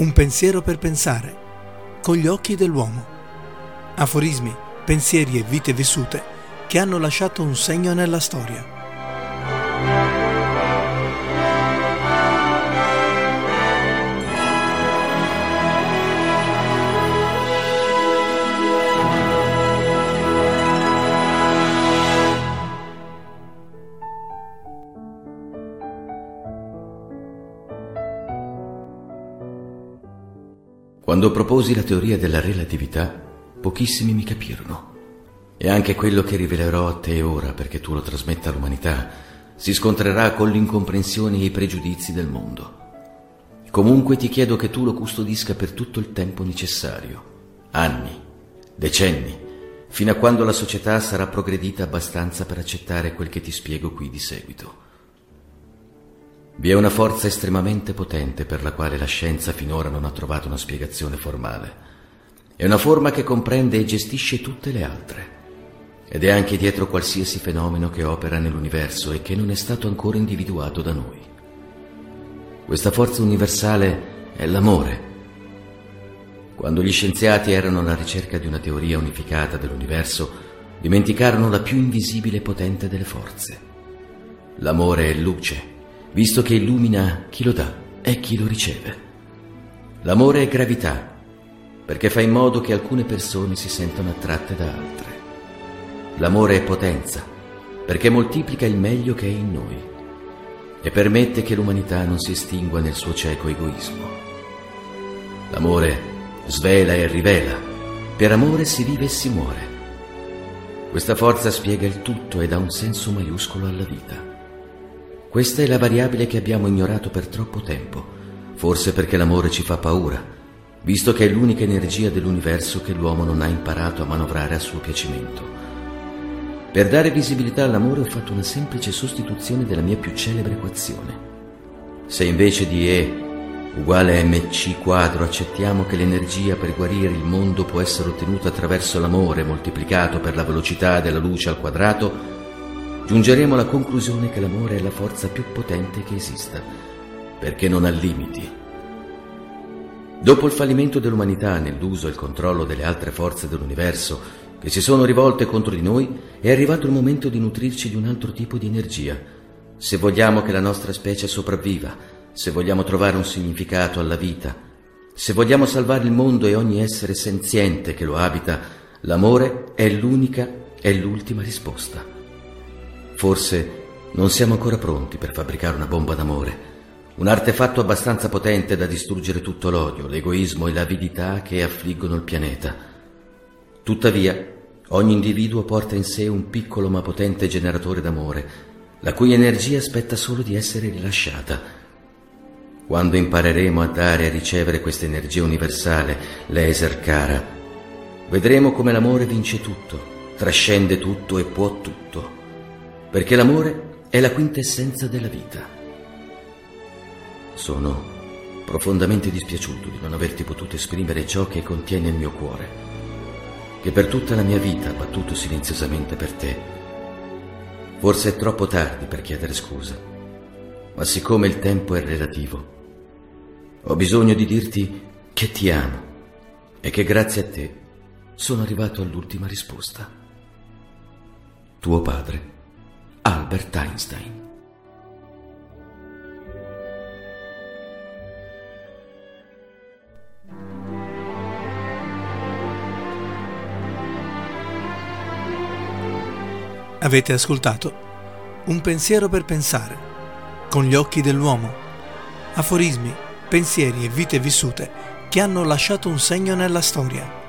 Un pensiero per pensare, con gli occhi dell'uomo. Aforismi, pensieri e vite vissute che hanno lasciato un segno nella storia. Quando proposi la teoria della relatività, pochissimi mi capirono. E anche quello che rivelerò a te ora, perché tu lo trasmetta all'umanità, si scontrerà con l'incomprensione e i pregiudizi del mondo. Comunque ti chiedo che tu lo custodisca per tutto il tempo necessario, anni, decenni, fino a quando la società sarà progredita abbastanza per accettare quel che ti spiego qui di seguito. Vi è una forza estremamente potente per la quale la scienza finora non ha trovato una spiegazione formale. È una forma che comprende e gestisce tutte le altre. Ed è anche dietro qualsiasi fenomeno che opera nell'universo e che non è stato ancora individuato da noi. Questa forza universale è l'amore. Quando gli scienziati erano alla ricerca di una teoria unificata dell'universo, dimenticarono la più invisibile e potente delle forze. L'amore è luce, visto che illumina chi lo dà e chi lo riceve. L'amore è gravità, perché fa in modo che alcune persone si sentano attratte da altre. L'amore è potenza, perché moltiplica il meglio che è in noi e permette che l'umanità non si estingua nel suo cieco egoismo. L'amore svela e rivela, per amore si vive e si muore. Questa forza spiega il tutto e dà un senso maiuscolo alla vita. Questa è la variabile che abbiamo ignorato per troppo tempo, forse perché l'amore ci fa paura, visto che è l'unica energia dell'universo che l'uomo non ha imparato a manovrare a suo piacimento. Per dare visibilità all'amore ho fatto una semplice sostituzione della mia più celebre equazione. Se invece di E uguale mc quadro accettiamo che l'energia per guarire il mondo può essere ottenuta attraverso l'amore moltiplicato per la velocità della luce al quadrato, giungeremo alla conclusione che l'amore è la forza più potente che esista, perché non ha limiti. Dopo il fallimento dell'umanità nell'uso e il controllo delle altre forze dell'universo che si sono rivolte contro di noi, è arrivato il momento di nutrirci di un altro tipo di energia. Se vogliamo che la nostra specie sopravviva, se vogliamo trovare un significato alla vita, se vogliamo salvare il mondo e ogni essere senziente che lo abita, l'amore è l'unica e l'ultima risposta. Forse non siamo ancora pronti per fabbricare una bomba d'amore, un artefatto abbastanza potente da distruggere tutto l'odio, l'egoismo e l'avidità che affliggono il pianeta. Tuttavia, ogni individuo porta in sé un piccolo ma potente generatore d'amore, la cui energia aspetta solo di essere rilasciata. Quando impareremo a dare e a ricevere questa energia universale, laser cara, vedremo come l'amore vince tutto, trascende tutto e può tutto. Perché l'amore è la quintessenza della vita. Sono profondamente dispiaciuto di non averti potuto esprimere ciò che contiene il mio cuore, che per tutta la mia vita ha battuto silenziosamente per te. Forse è troppo tardi per chiedere scusa, ma siccome il tempo è relativo, ho bisogno di dirti che ti amo e che grazie a te sono arrivato all'ultima risposta. Tuo padre, Albert Einstein. Avete ascoltato Un pensiero per pensare, con gli occhi dell'uomo. Aforismi, pensieri e vite vissute che hanno lasciato un segno nella storia.